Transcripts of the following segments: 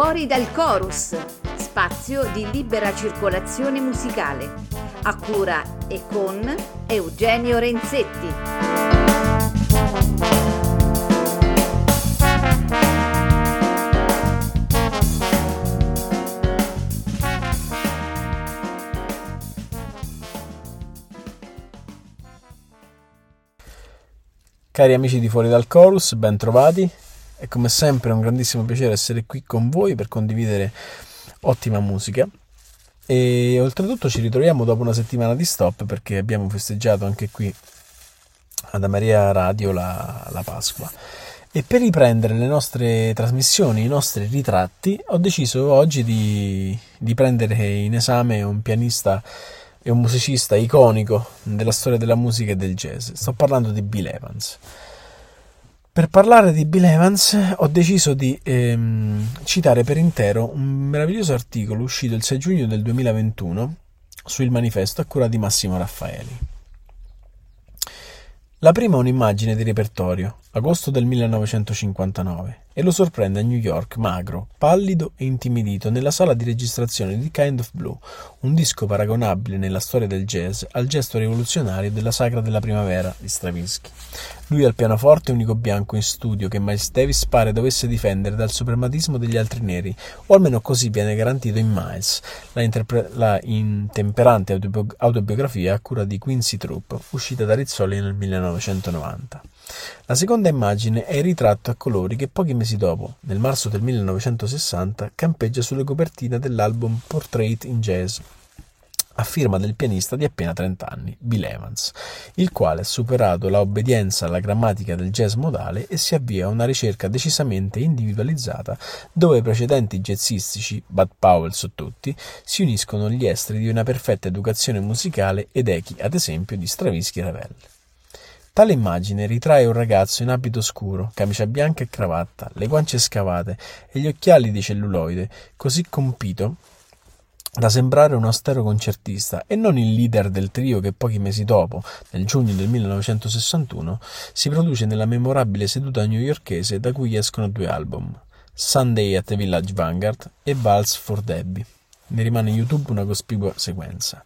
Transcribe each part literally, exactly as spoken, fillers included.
Fuori dal Chorus, spazio di libera circolazione musicale, a cura e con Eugenio Renzetti. Cari amici di Fuori dal Chorus, ben trovati. È come sempre un grandissimo piacere essere qui con voi per condividere ottima musica. E oltretutto ci ritroviamo dopo una settimana di stop, perché abbiamo festeggiato anche qui ad Amaria Radio la, la Pasqua. E per riprendere le nostre trasmissioni, i nostri ritratti, ho deciso oggi di, di prendere in esame un pianista è un musicista iconico della storia della musica e del jazz. Sto parlando di Bill Evans. Per parlare di Bill Evans ho deciso di ehm, citare per intero un meraviglioso articolo uscito il sei giugno del duemilaventuno su Il Manifesto a cura di Massimo Raffaeli. La prima è un'immagine di repertorio, agosto del millenovecentocinquantanove, e lo sorprende a New York, magro, pallido e intimidito, nella sala di registrazione di Kind of Blue, un disco paragonabile nella storia del jazz al gesto rivoluzionario della Sagra della Primavera di Stravinsky. Lui al pianoforte, unico bianco in studio, che Miles Davis pare dovesse difendere dal suprematismo degli altri neri, o almeno così viene garantito in Miles, la, interpre- la intemperante autobi- autobiografia a cura di Quincy Troup, uscita da Rizzoli nel millenovecentonovanta. La seconda immagine è il ritratto a colori che pochi mesi dopo, nel marzo del millenovecentosessanta, campeggia sulle copertine dell'album Portrait in Jazz, a firma del pianista di appena trenta anni, Bill Evans, il quale ha superato la obbedienza alla grammatica del jazz modale e si avvia a una ricerca decisamente individualizzata, dove i precedenti jazzistici, Bud Powell su tutti, si uniscono agli estri di una perfetta educazione musicale ed echi, ad esempio, di Stravinsky e Ravel. Tale immagine ritrae un ragazzo in abito scuro, camicia bianca e cravatta, le guance scavate e gli occhiali di celluloide, così compito da sembrare un austero concertista e non il leader del trio che pochi mesi dopo, nel giugno del millenovecentosessantuno, si produce nella memorabile seduta newyorkese da cui escono due album, Sunday at the Village Vanguard e Vals for Debbie. Ne rimane in YouTube una cospicua sequenza,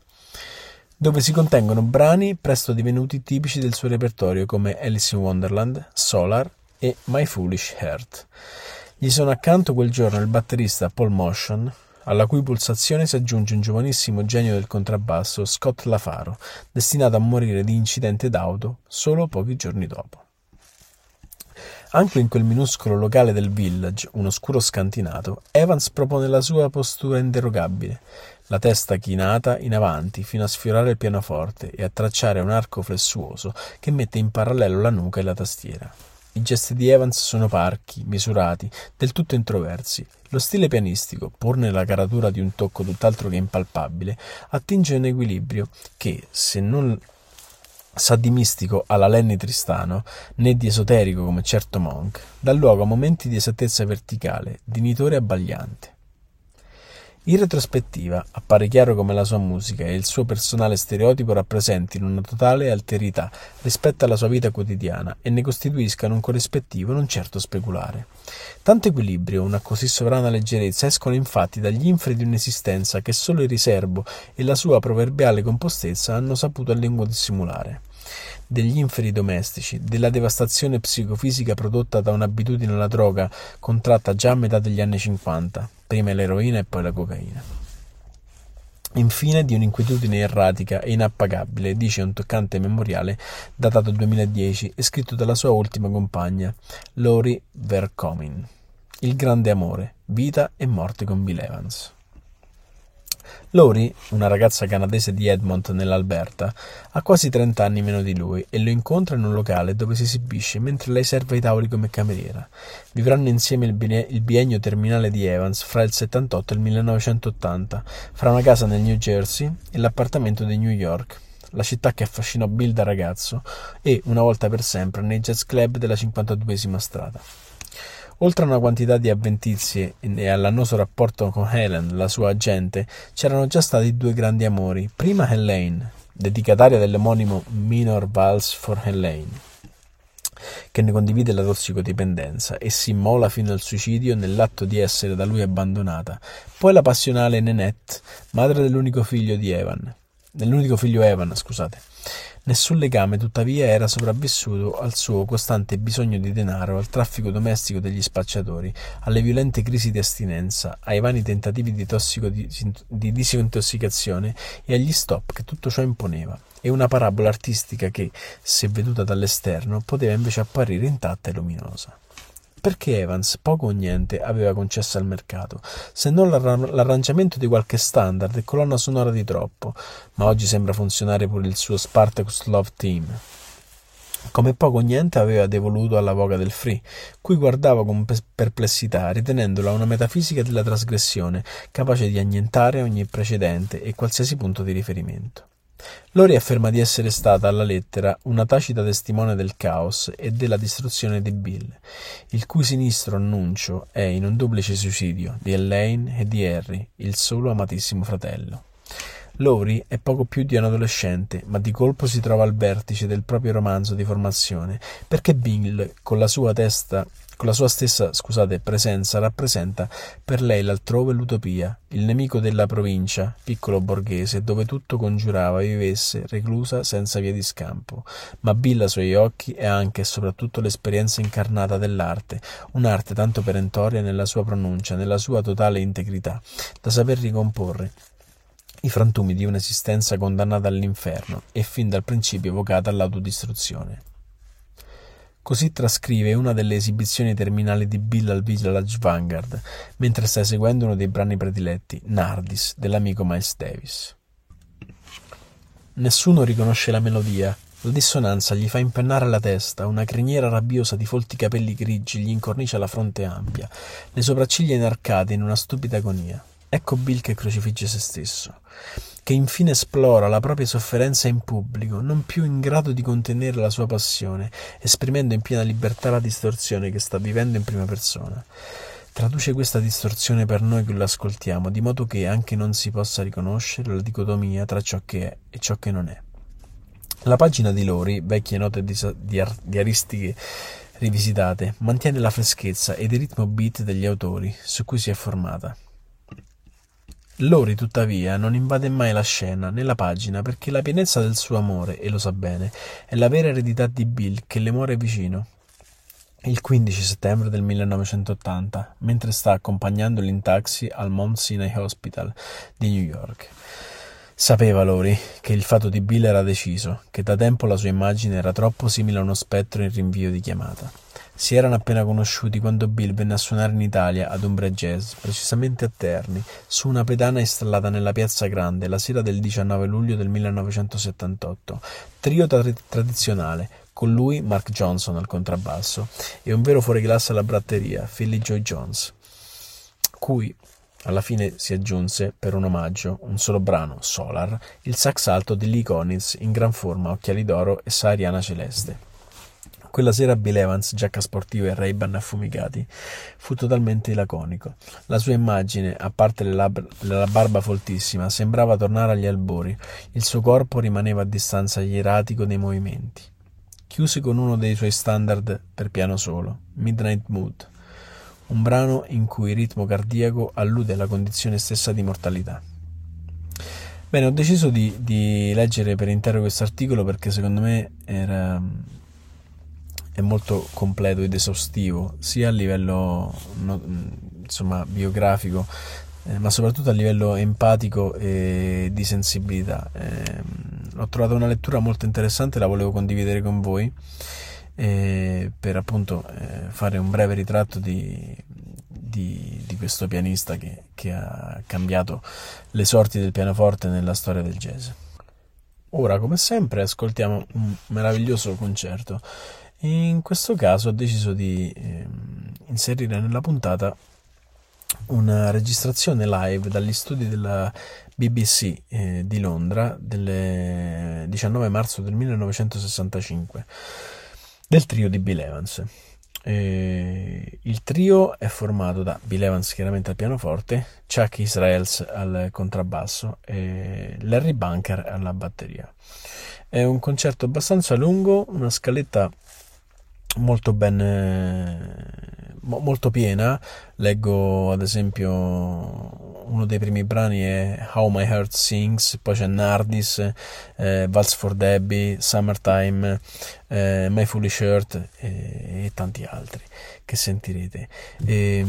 dove si contengono brani presto divenuti tipici del suo repertorio come Alice in Wonderland, Solar e My Foolish Heart. Gli sono accanto quel giorno il batterista Paul Motion, alla cui pulsazione si aggiunge un giovanissimo genio del contrabbasso, Scott LaFaro, destinato a morire di incidente d'auto solo pochi giorni dopo. Anche in quel minuscolo locale del Village, un oscuro scantinato, Evans propone la sua postura inderogabile, la testa chinata in avanti fino a sfiorare il pianoforte e a tracciare un arco flessuoso che mette in parallelo la nuca e la tastiera. I gesti di Evans sono parchi, misurati, del tutto introversi. Lo stile pianistico, pur nella caratura di un tocco tutt'altro che impalpabile, attinge un equilibrio che, se non sa di mistico alla Lenny Tristano, né di esoterico come certo Monk, dà luogo a momenti di esattezza verticale, di nitore abbagliante. In retrospettiva appare chiaro come la sua musica e il suo personale stereotipo rappresentino una totale alterità rispetto alla sua vita quotidiana e ne costituiscano un corrispettivo non certo speculare. Tanto equilibrio e una così sovrana leggerezza escono infatti dagli inferi di un'esistenza che solo il riserbo e la sua proverbiale compostezza hanno saputo a lungo dissimulare. Degli inferi domestici, della devastazione psicofisica prodotta da un'abitudine alla droga contratta già a metà degli anni cinquanta, prima l'eroina e poi la cocaina. Infine, di un'inquietudine erratica e inappagabile, dice un toccante memoriale datato duemiladieci e scritto dalla sua ultima compagna, Lori Vercomin. Il grande amore, vita e morte con Bill Evans. Lori, una ragazza canadese di Edmonton nell'Alberta, ha quasi trenta anni meno di lui e lo incontra in un locale dove si esibisce mentre lei serve ai tavoli come cameriera. Vivranno insieme il biennio terminale di Evans fra il settantotto e il millenovecentottanta, fra una casa nel New Jersey e l'appartamento di New York, la città che affascinò Bill da ragazzo e, una volta per sempre, nei jazz club della cinquantaduesima strada. Oltre a una quantità di avventizie e all'annoso rapporto con Helen, la sua agente, c'erano già stati due grandi amori. Prima Helene, dedicataria dell'omonimo Minor Vals for Helene, che ne condivide la tossicodipendenza e si immola fino al suicidio nell'atto di essere da lui abbandonata. Poi la passionale Nenette, madre dell'unico figlio di Evan, dell'unico figlio Evan, scusate. Nessun legame tuttavia era sopravvissuto al suo costante bisogno di denaro, al traffico domestico degli spacciatori, alle violente crisi di astinenza, ai vani tentativi di, tossico, di, di disintossicazione e agli stop che tutto ciò imponeva. E una parabola artistica che, se veduta dall'esterno, poteva invece apparire intatta e luminosa. Perché Evans poco o niente aveva concesso al mercato, se non l'arrangiamento di qualche standard e colonna sonora di troppo, ma oggi sembra funzionare pure il suo Spartacus Love Team. Come poco o niente aveva devoluto alla voga del free, cui guardava con perplessità, ritenendola una metafisica della trasgressione, capace di annientare ogni precedente e qualsiasi punto di riferimento. Lori afferma di essere stata alla lettera una tacita testimone del caos e della distruzione di Bill, il cui sinistro annuncio è in un duplice suicidio di Elaine e di Harry, il solo amatissimo fratello. Lori è poco più di un adolescente, ma di colpo si trova al vertice del proprio romanzo di formazione, perché Bill, con la sua testa con la sua stessa scusate, presenza, rappresenta per lei l'altrove l'utopia, il nemico della provincia, piccolo borghese, dove tutto congiurava vivesse reclusa senza via di scampo. Ma Bill ai suoi occhi è anche e soprattutto l'esperienza incarnata dell'arte, un'arte tanto perentoria nella sua pronuncia, nella sua totale integrità, da saper ricomporre i frantumi di un'esistenza condannata all'inferno e fin dal principio evocata all'autodistruzione. Così trascrive una delle esibizioni terminali di Bill al Village Vanguard, mentre sta eseguendo uno dei brani prediletti, Nardis, dell'amico Miles Davis. Nessuno riconosce la melodia, la dissonanza gli fa impennare la testa, una criniera rabbiosa di folti capelli grigi gli incornicia la fronte ampia, le sopracciglia inarcate in una stupida agonia. Ecco Bill che crocifigge se stesso, che infine esplora la propria sofferenza in pubblico, non più in grado di contenere la sua passione, esprimendo in piena libertà la distorsione che sta vivendo in prima persona. Traduce questa distorsione per noi che lo ascoltiamo, di modo che anche non si possa riconoscere la dicotomia tra ciò che è e ciò che non è. La pagina di Lori, vecchie note di, di, ar- di aristiche rivisitate, mantiene la freschezza ed il ritmo beat degli autori su cui si è formata. Lori, tuttavia, non invade mai la scena né la pagina, perché la pienezza del suo amore, e lo sa bene, è la vera eredità di Bill che le muore vicino. Il quindici settembre del millenovecentottanta, mentre sta accompagnandolo in taxi al Mount Sinai Hospital di New York. Sapeva Lori che il fato di Bill era deciso, che da tempo la sua immagine era troppo simile a uno spettro in rinvio di chiamata. Si erano appena conosciuti quando Bill venne a suonare in Italia ad Umbria Jazz, precisamente a Terni, su una pedana installata nella Piazza Grande la sera del diciannove luglio del millenovecentosettantotto. Trio tra- tradizionale, con lui Mark Johnson al contrabbasso e un vero fuoriclasse alla batteria, Philly Joy Jones, cui alla fine si aggiunse, per un omaggio, un solo brano, Solar, il sax alto di Lee Konitz in gran forma, occhiali d'oro e sahariana celeste. Quella sera Bill Evans, giacca sportiva e Ray-Ban affumicati, fu totalmente laconico. La sua immagine, a parte le labbra, la barba foltissima, sembrava tornare agli albori. Il suo corpo rimaneva a distanza ieratico dei movimenti. Chiuse con uno dei suoi standard per piano solo, Midnight Mood, un brano in cui il ritmo cardiaco allude alla condizione stessa di mortalità. Bene, ho deciso di, di leggere per intero questo articolo perché secondo me era... è molto completo ed esaustivo, sia a livello no, insomma biografico, eh, ma soprattutto a livello empatico e di sensibilità. Eh, ho trovato una lettura molto interessante, la volevo condividere con voi eh, per appunto eh, fare un breve ritratto di, di, di questo pianista che, che ha cambiato le sorti del pianoforte nella storia del jazz. Ora, come sempre, ascoltiamo un meraviglioso concerto. In questo caso ho deciso di eh, inserire nella puntata una registrazione live dagli studi della B B C eh, di Londra del diciannove marzo del millenovecentosessantacinque del trio di Bill Evans. Eh, il trio è formato da Bill Evans chiaramente al pianoforte, Chuck Israels al contrabbasso e Larry Bunker alla batteria. È un concerto abbastanza lungo, una scaletta molto ben, molto piena. Leggo ad esempio uno dei primi brani è How My Heart Sings, poi c'è Nardis, eh, Vals for Debbie, Summertime, eh, My Foolish Heart e, e tanti altri che sentirete. E,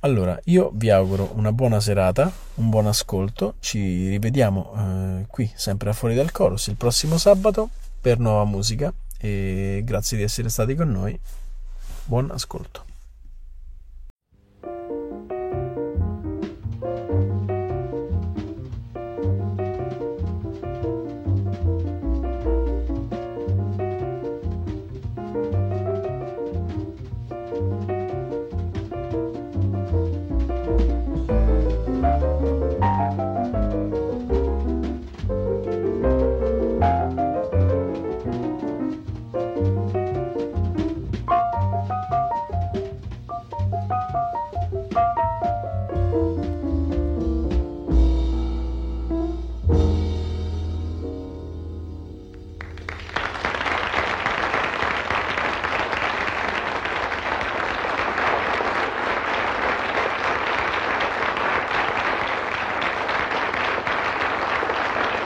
allora, io vi auguro una buona serata, un buon ascolto, ci rivediamo eh, qui sempre a Fuori dal Chorus il prossimo sabato per nuova musica, e grazie di essere stati con noi, buon ascolto.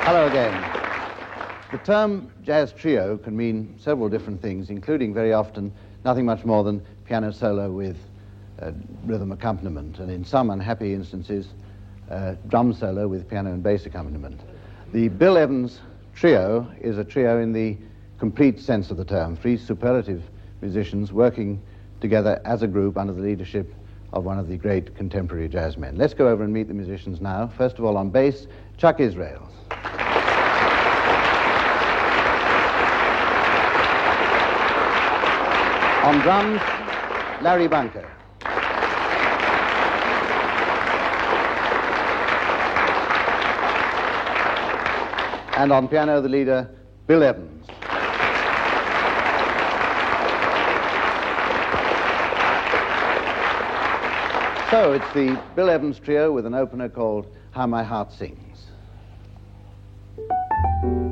Hello again. The term jazz trio can mean several different things, including very often nothing much more than piano solo with uh, rhythm accompaniment, and in some unhappy instances, uh, drum solo with piano and bass accompaniment. The Bill Evans trio is a trio in the complete sense of the term, three superlative musicians working together as a group under the leadership of one of the great contemporary jazz men. Let's go over and meet the musicians now. First of all, on bass, Chuck Israels. On drums, Larry Bunker. And on piano, the leader, Bill Evans. So it's the Bill Evans trio with an opener called How My Heart Sings. Thank you.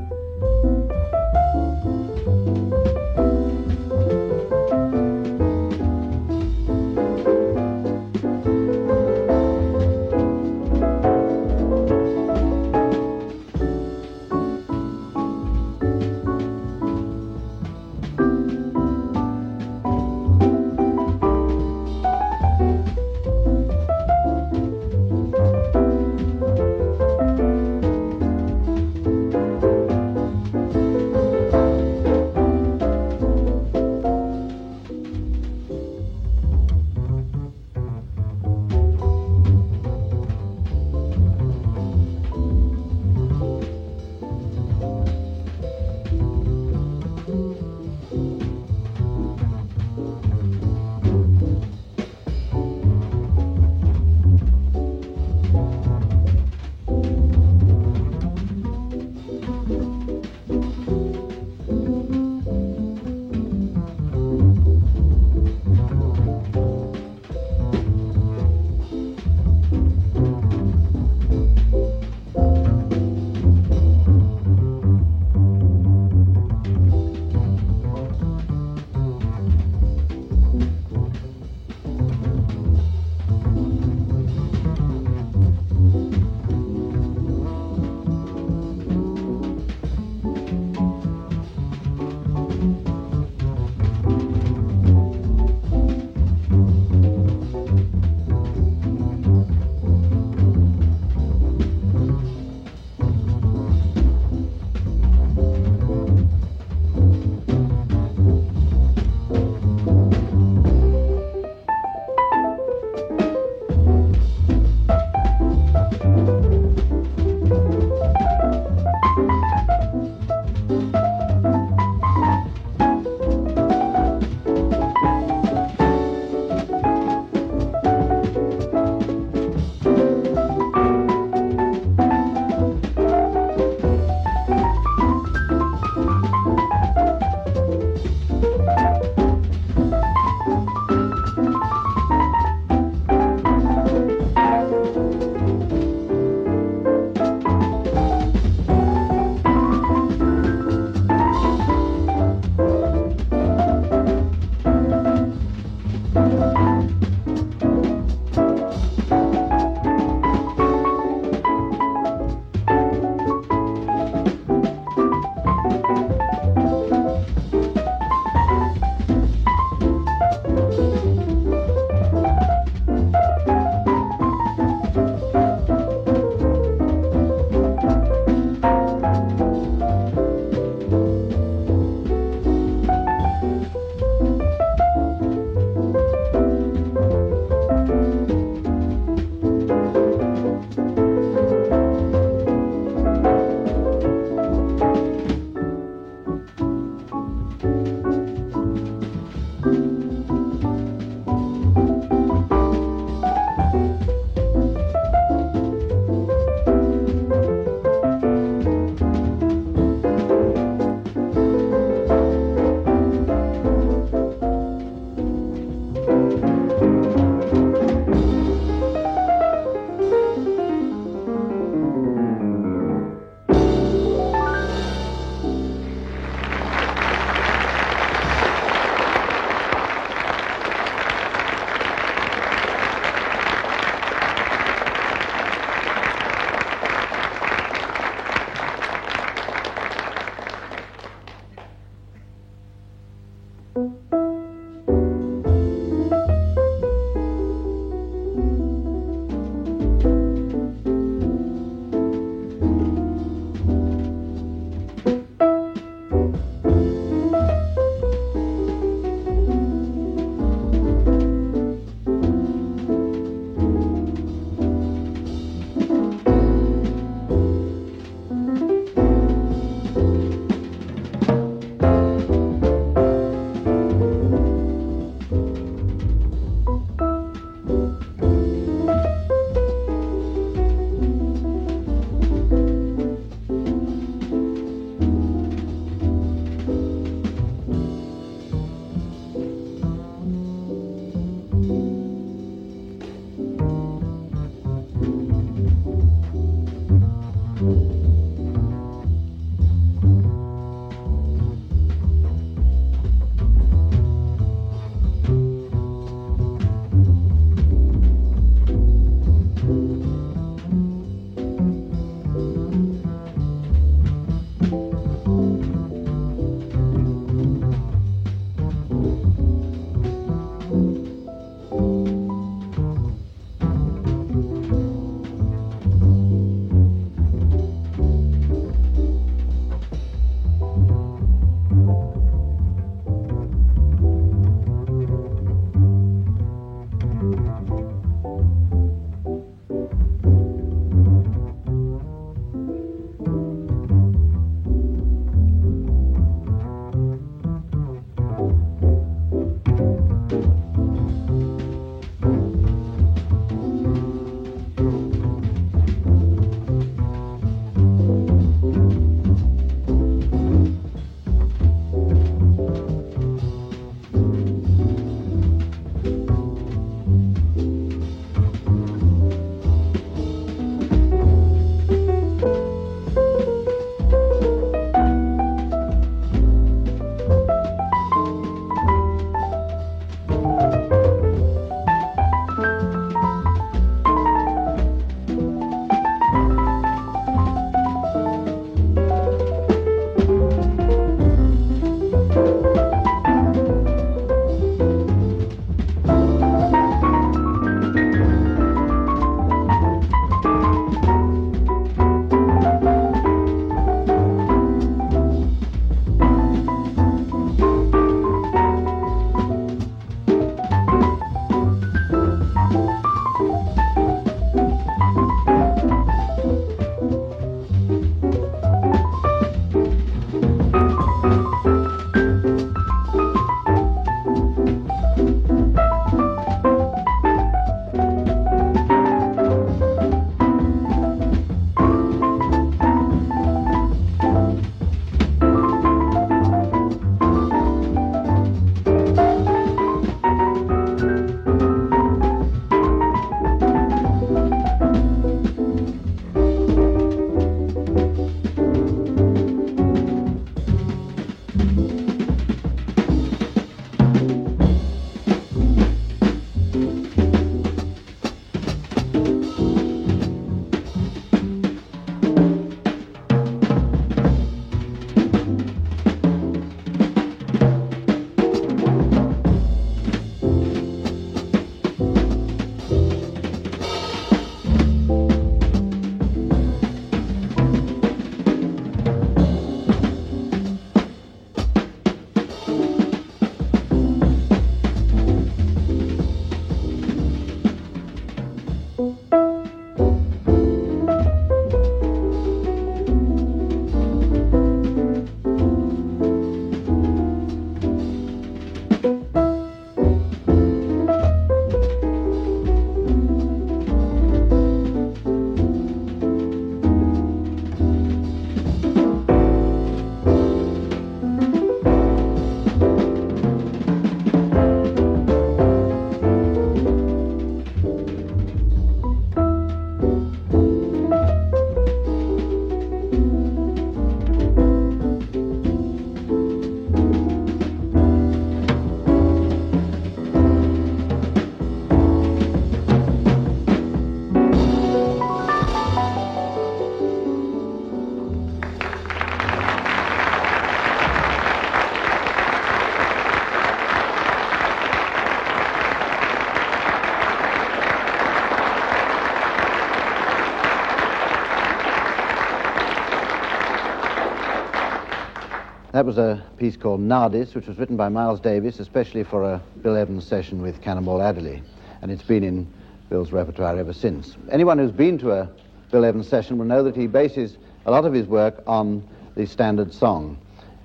That was a piece called Nardis, which was written by Miles Davis, especially for a Bill Evans session with Cannonball Adderley, and it's been in Bill's repertoire ever since. Anyone who's been to a Bill Evans session will know that he bases a lot of his work on the standard song.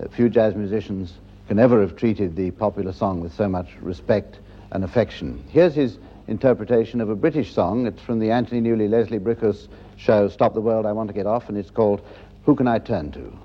Uh, few jazz musicians can ever have treated the popular song with so much respect and affection. Here's his interpretation of a British song. It's from the Anthony Newley Leslie Brickhurst show, Stop the World, I Want to Get Off, and it's called Who Can I Turn To?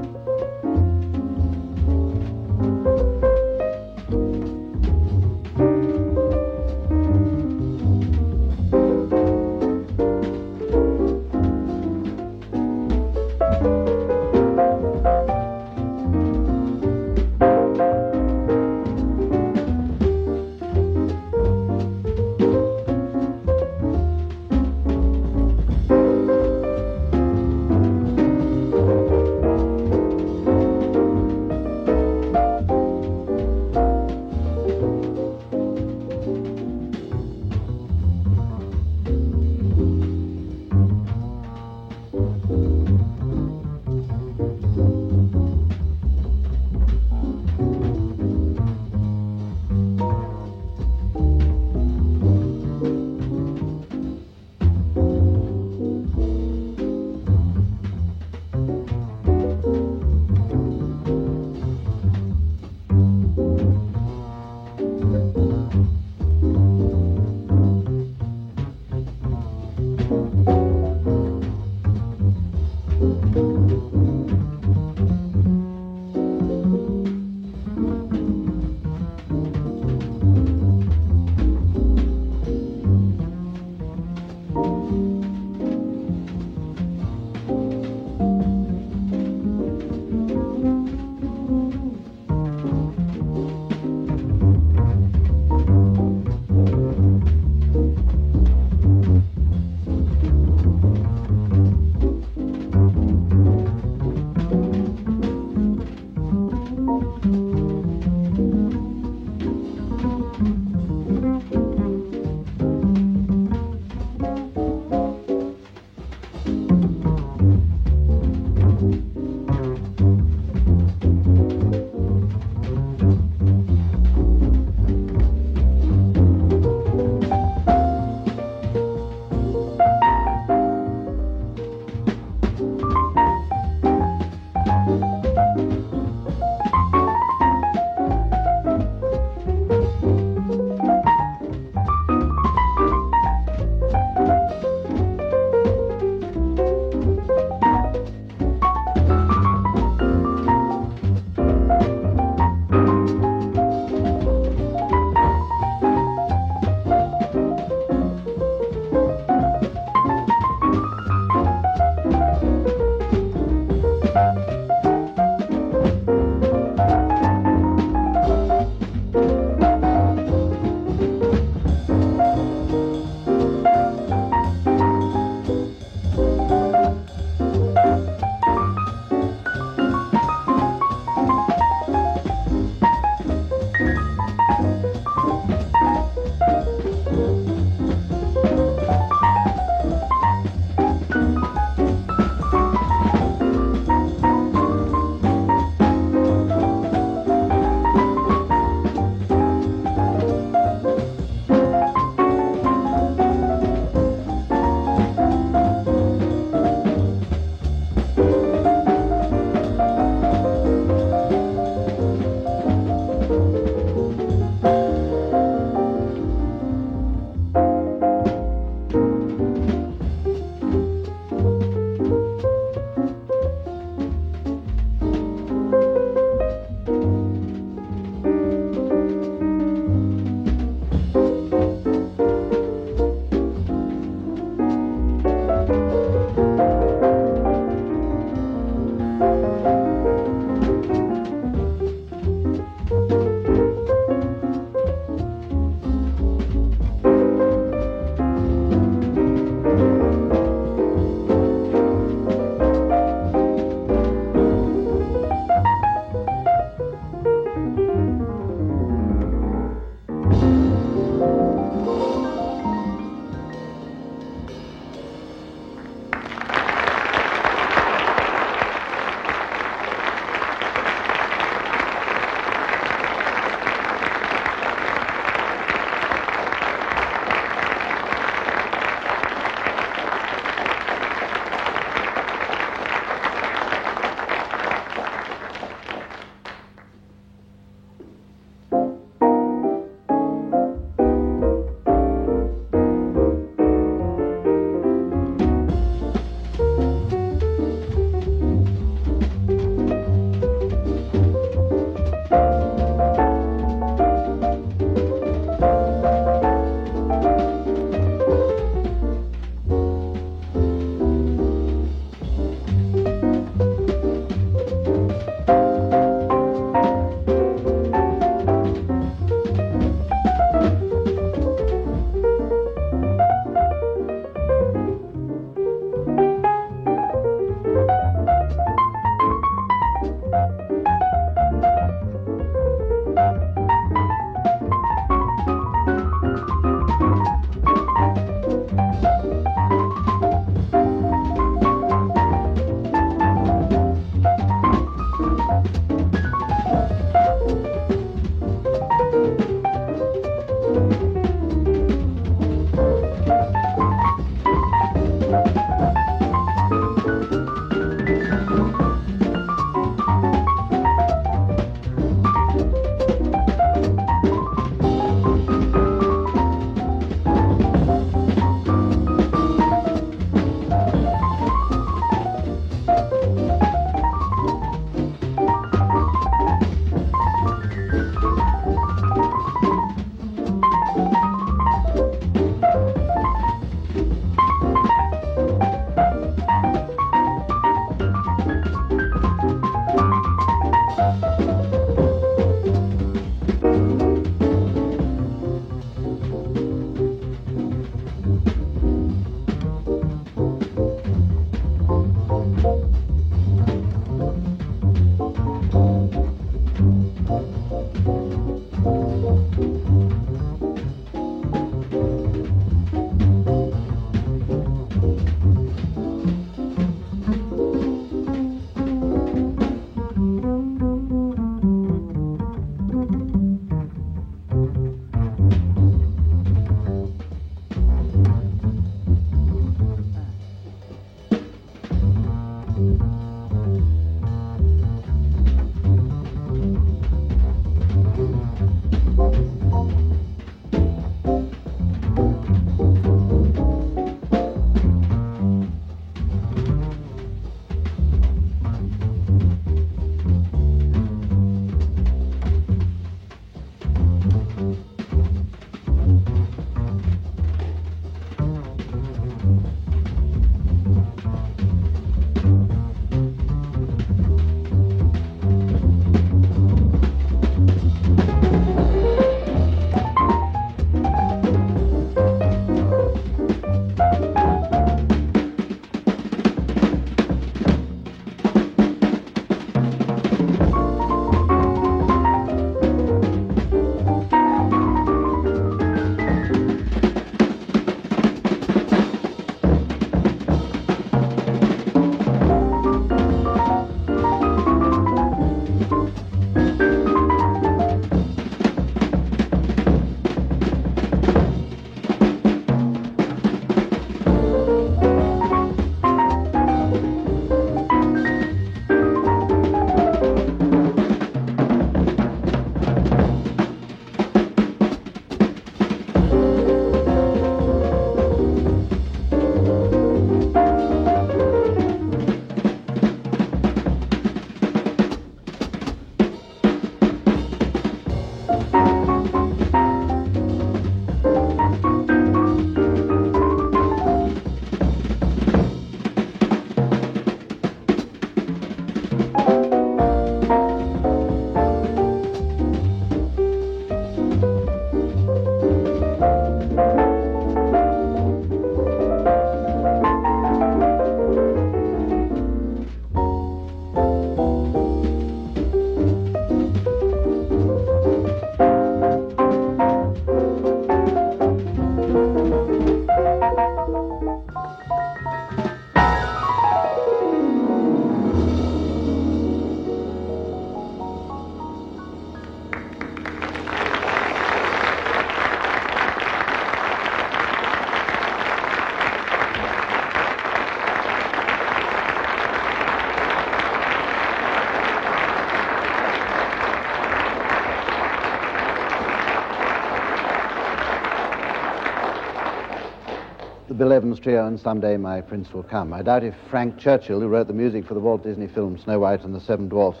Bill Evans Trio, and someday my prince will come. I doubt if Frank Churchill, who wrote the music for the Walt Disney film Snow White and the Seven Dwarfs,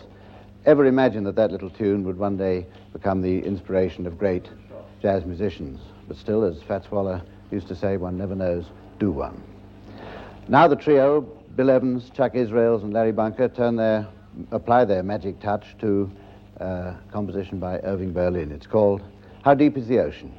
ever imagined that that little tune would one day become the inspiration of great jazz musicians. But still, as Fats Waller used to say, one never knows, do one. Now the trio, Bill Evans, Chuck Israels and Larry Bunker, turn their, apply their magic touch to a composition by Irving Berlin. It's called How Deep is the Ocean?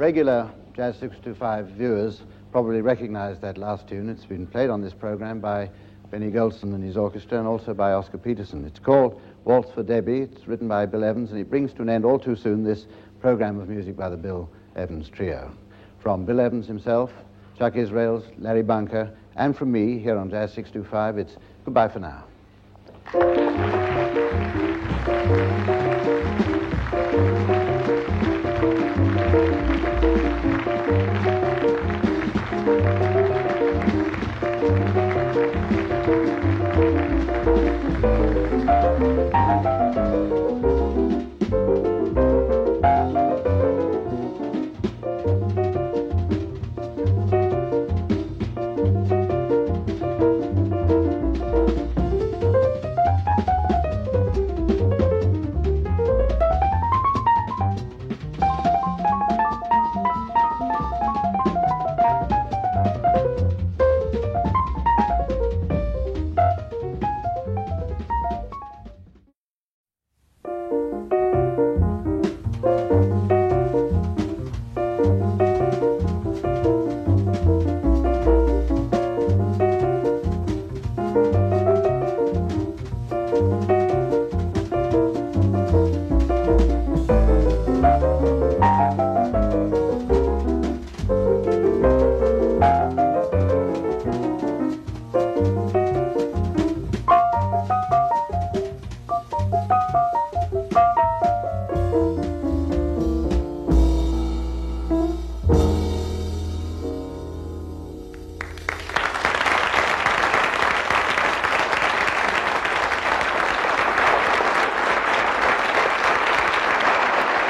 regular Jazz six two five viewers probably recognize that last tune. It's been played on this program by Benny Golson and his orchestra, and also by Oscar Peterson. It's called Waltz for Debbie. It's written by Bill Evans, and it brings to an end all too soon this program of music by the Bill Evans Trio. From Bill Evans himself, Chuck Israels, Larry Bunker, and from me here on Jazz six two five, it's goodbye for now.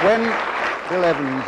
When Bill Evans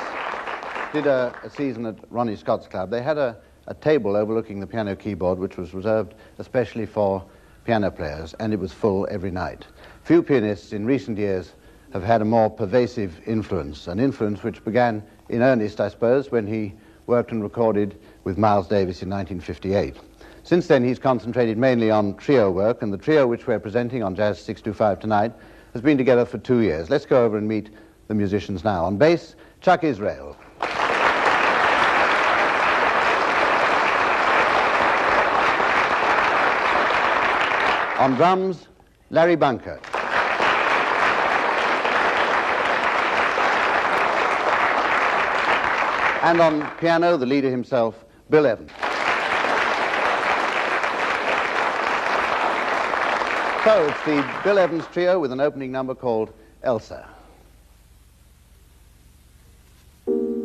did a, a season at Ronnie Scott's club, they had a, a table overlooking the piano keyboard, which was reserved especially for piano players, and it was full every night. Few pianists in recent years have had a more pervasive influence, an influence which began in earnest, I suppose, when he worked and recorded with Miles Davis in nineteen fifty-eight. Since then, he's concentrated mainly on trio work, and the trio which we're presenting on Jazz six two five tonight has been together for two years. Let's go over and meet the musicians now. On bass, Chuck Israel. On drums, Larry Bunker. And on piano, the leader himself, Bill Evans. So it's the Bill Evans Trio with an opening number called Elsa. Thank you.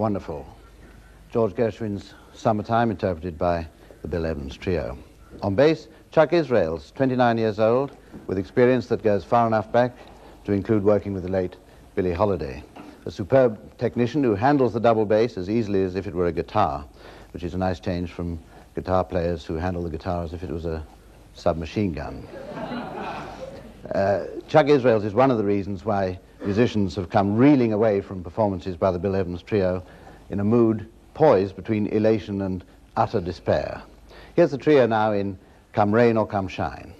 Wonderful. George Gershwin's Summertime, interpreted by the Bill Evans Trio. On bass, Chuck Israels, twenty-nine years old, with experience that goes far enough back to include working with the late Billie Holiday. A superb technician who handles the double bass as easily as if it were a guitar, which is a nice change from guitar players who handle the guitar as if it was a submachine gun. Uh, Chuck Israels is one of the reasons why musicians have come reeling away from performances by the Bill Evans Trio in a mood poised between elation and utter despair. Here's the trio now in Come Rain or Come Shine.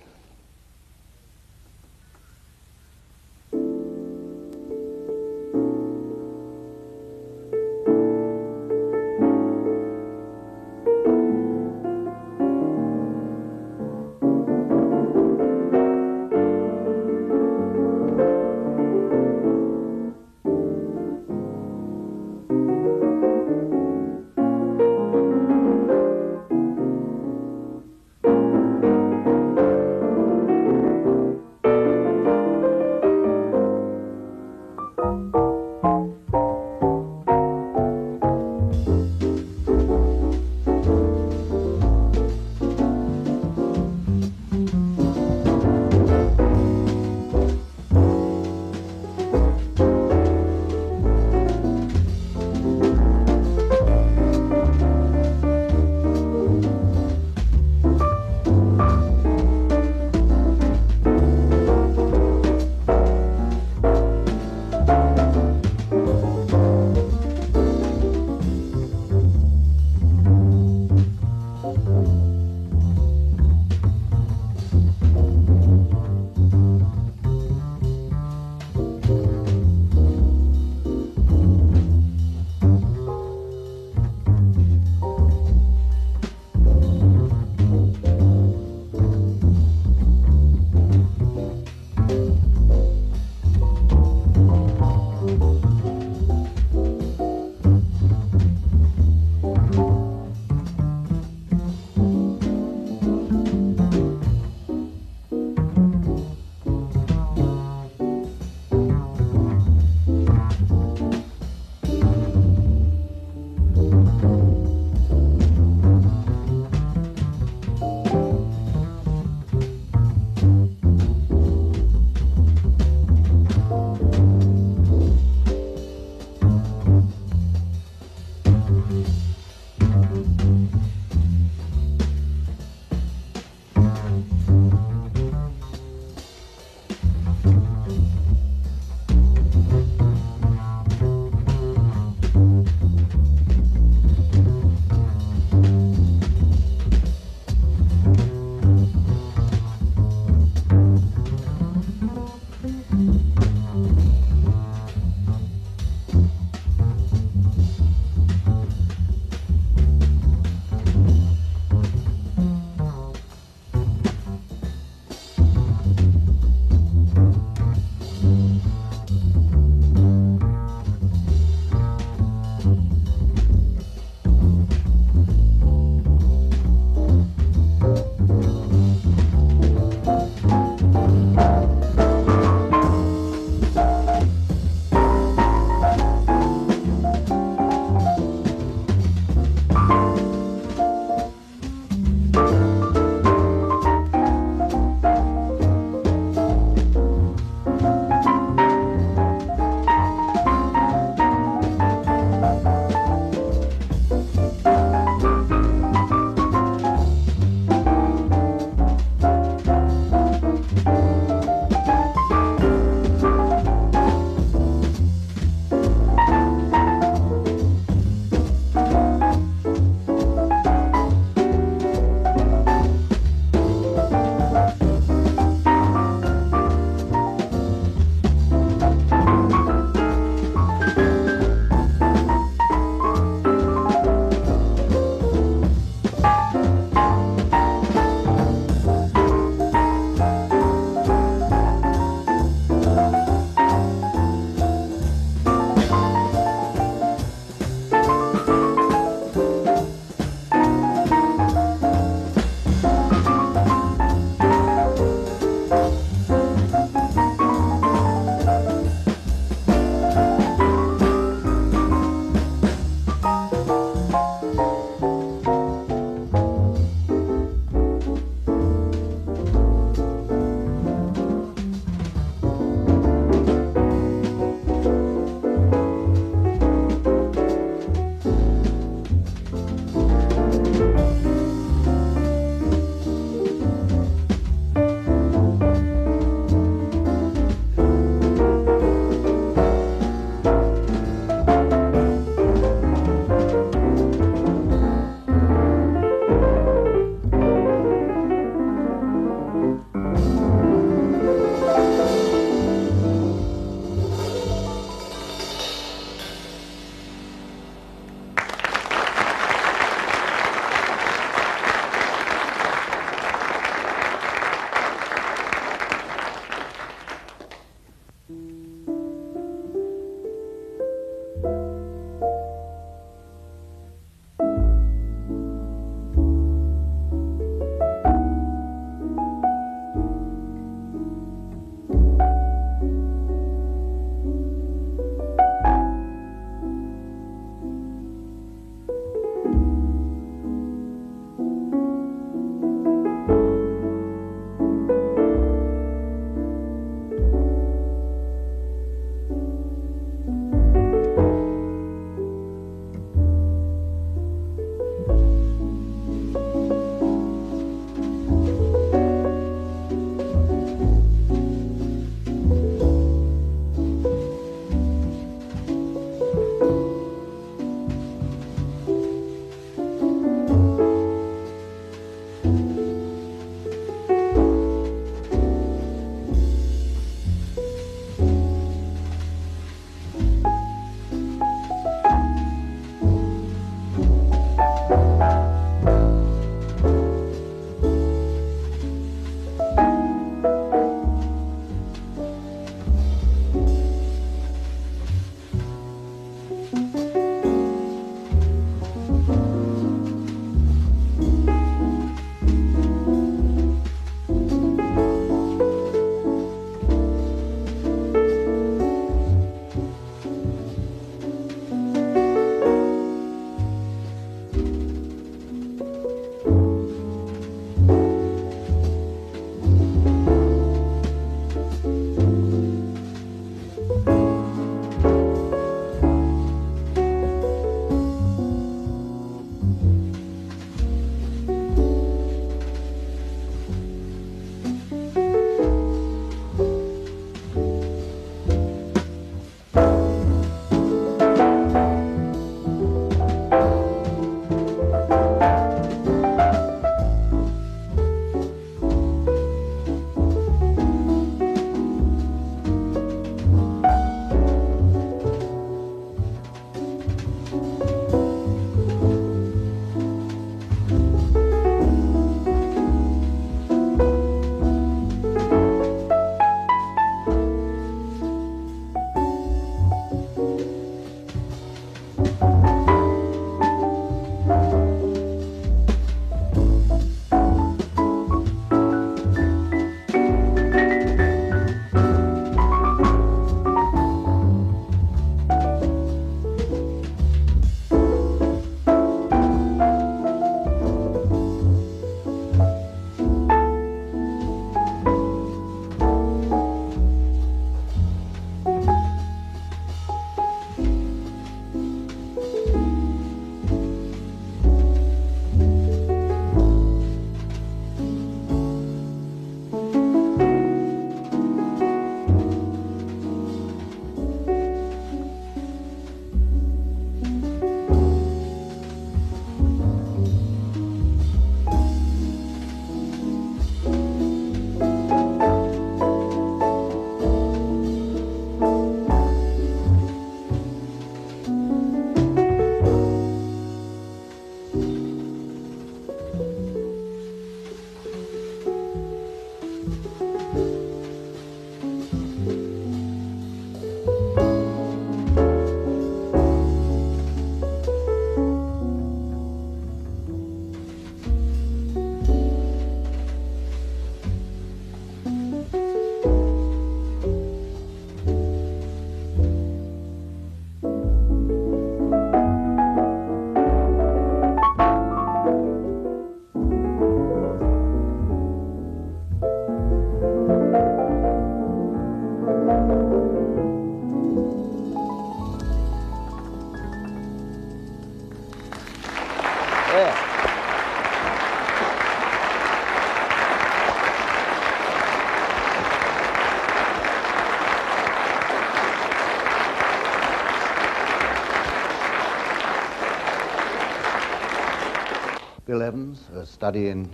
Bill Evans, a study in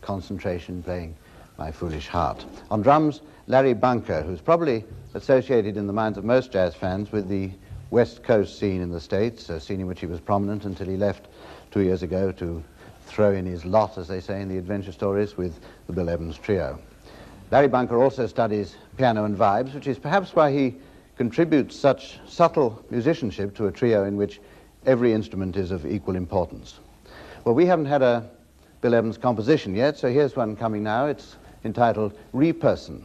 concentration, playing My Foolish Heart. On drums, Larry Bunker, who's probably associated in the minds of most jazz fans with the West Coast scene in the States, a scene in which he was prominent until he left two years ago to throw in his lot, as they say in the adventure stories, with the Bill Evans Trio. Larry Bunker also studies piano and vibes, which is perhaps why he contributes such subtle musicianship to a trio in which every instrument is of equal importance. Well, we haven't had a Bill Evans composition yet, so here's one coming now. It's entitled Reperson.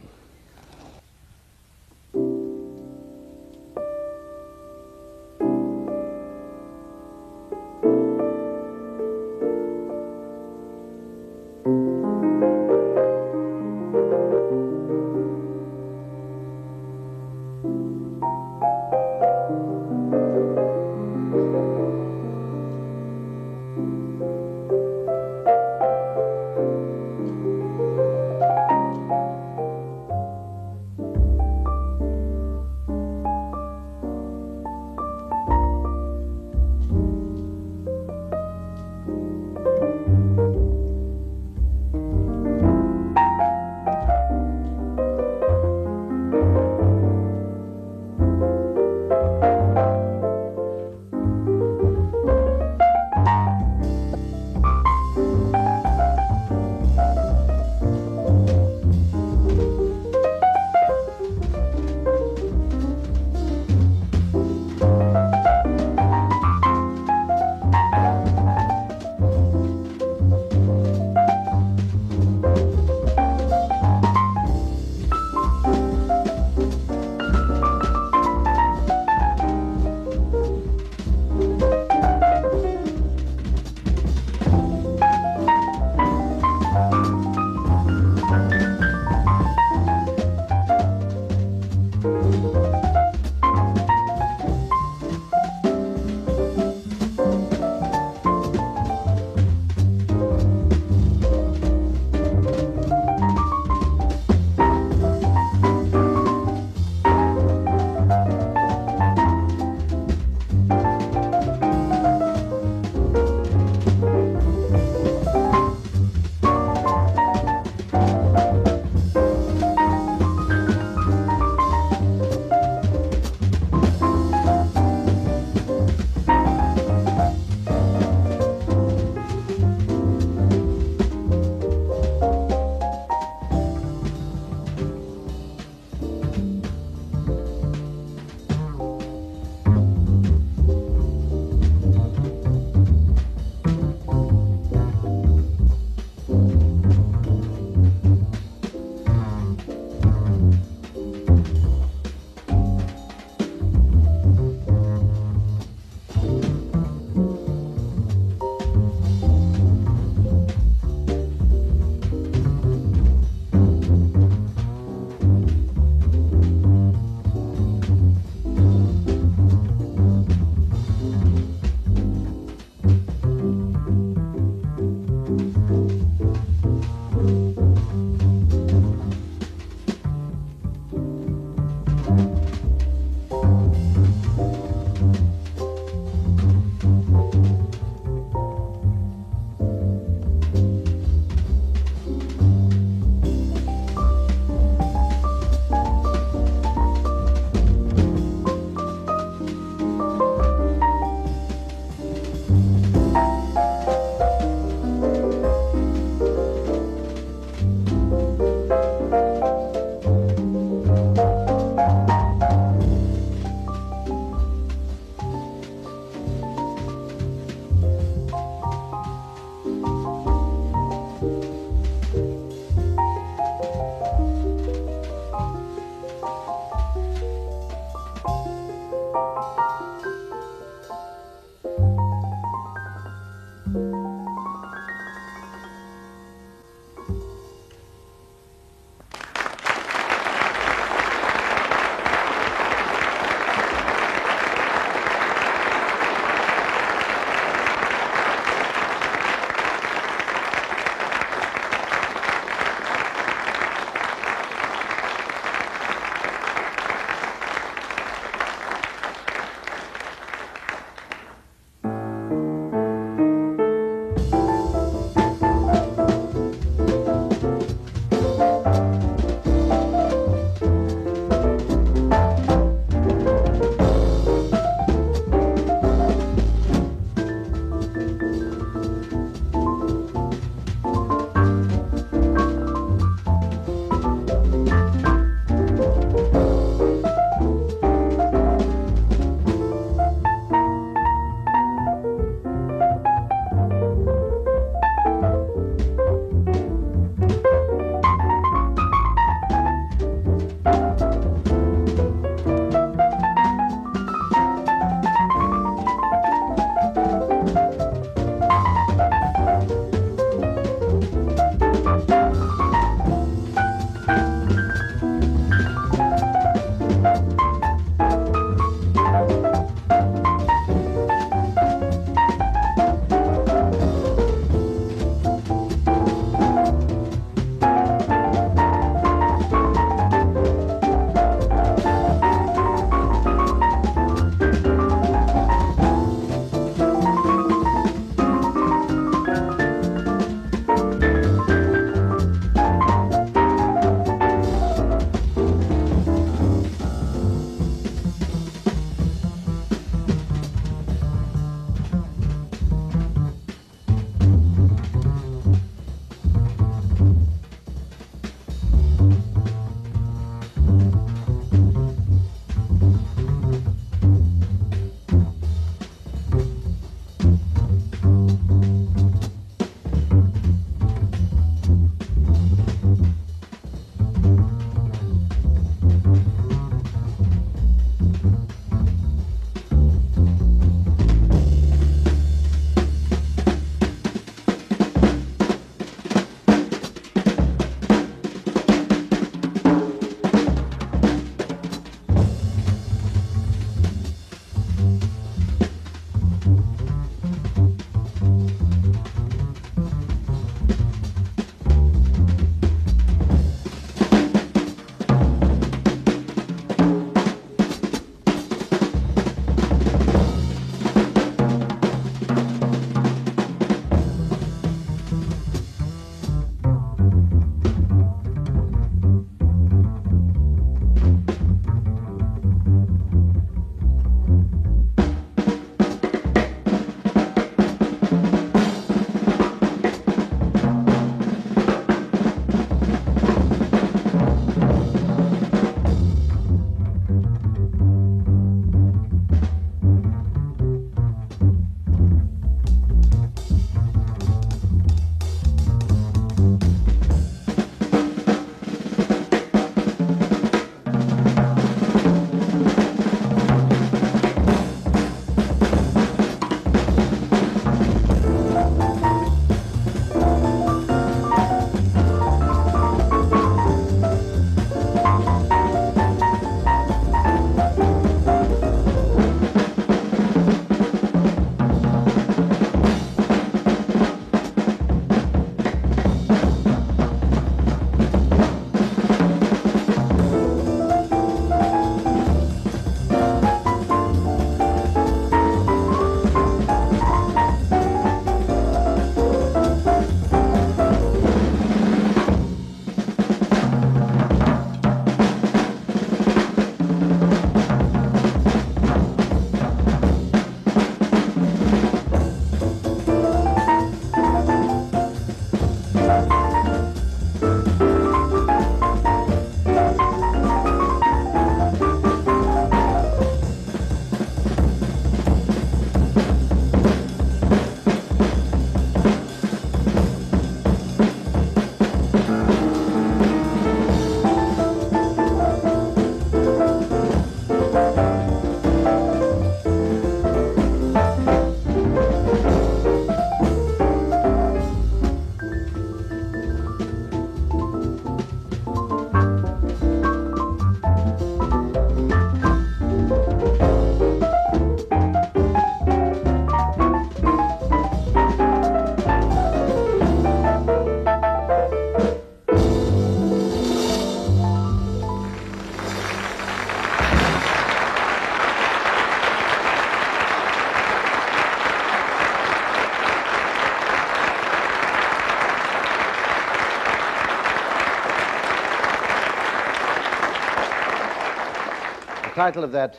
title of that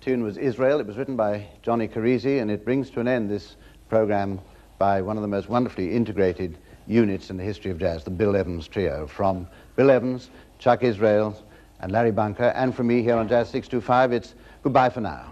tune was Israel. It was written by Johnny Carisi, and it brings to an end this program by one of the most wonderfully integrated units in the history of jazz, the Bill Evans Trio, from Bill Evans, Chuck Israels, and Larry Bunker, and from me here on Jazz six two five, it's goodbye for now.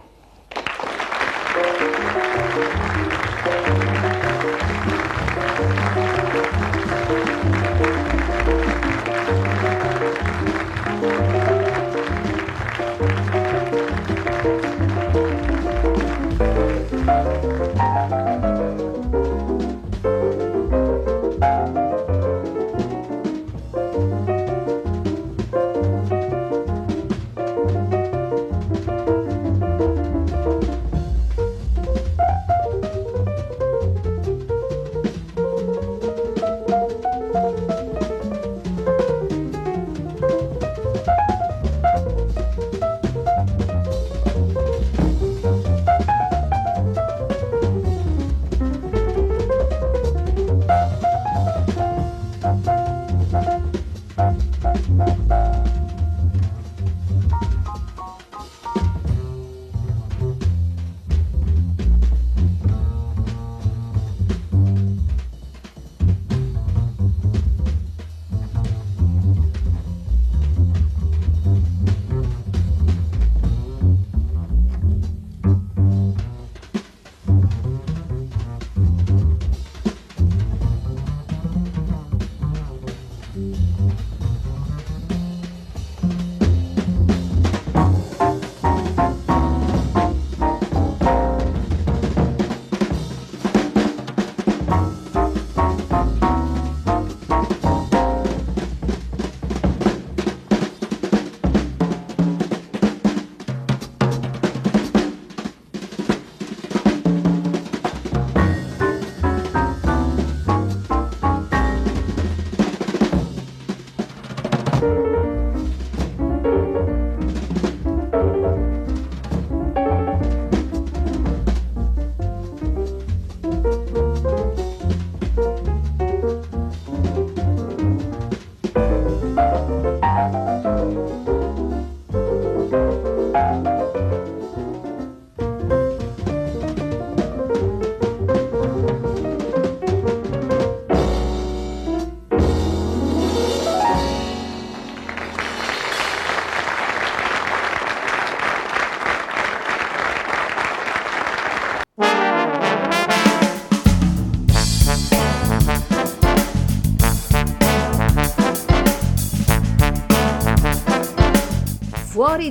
Fuori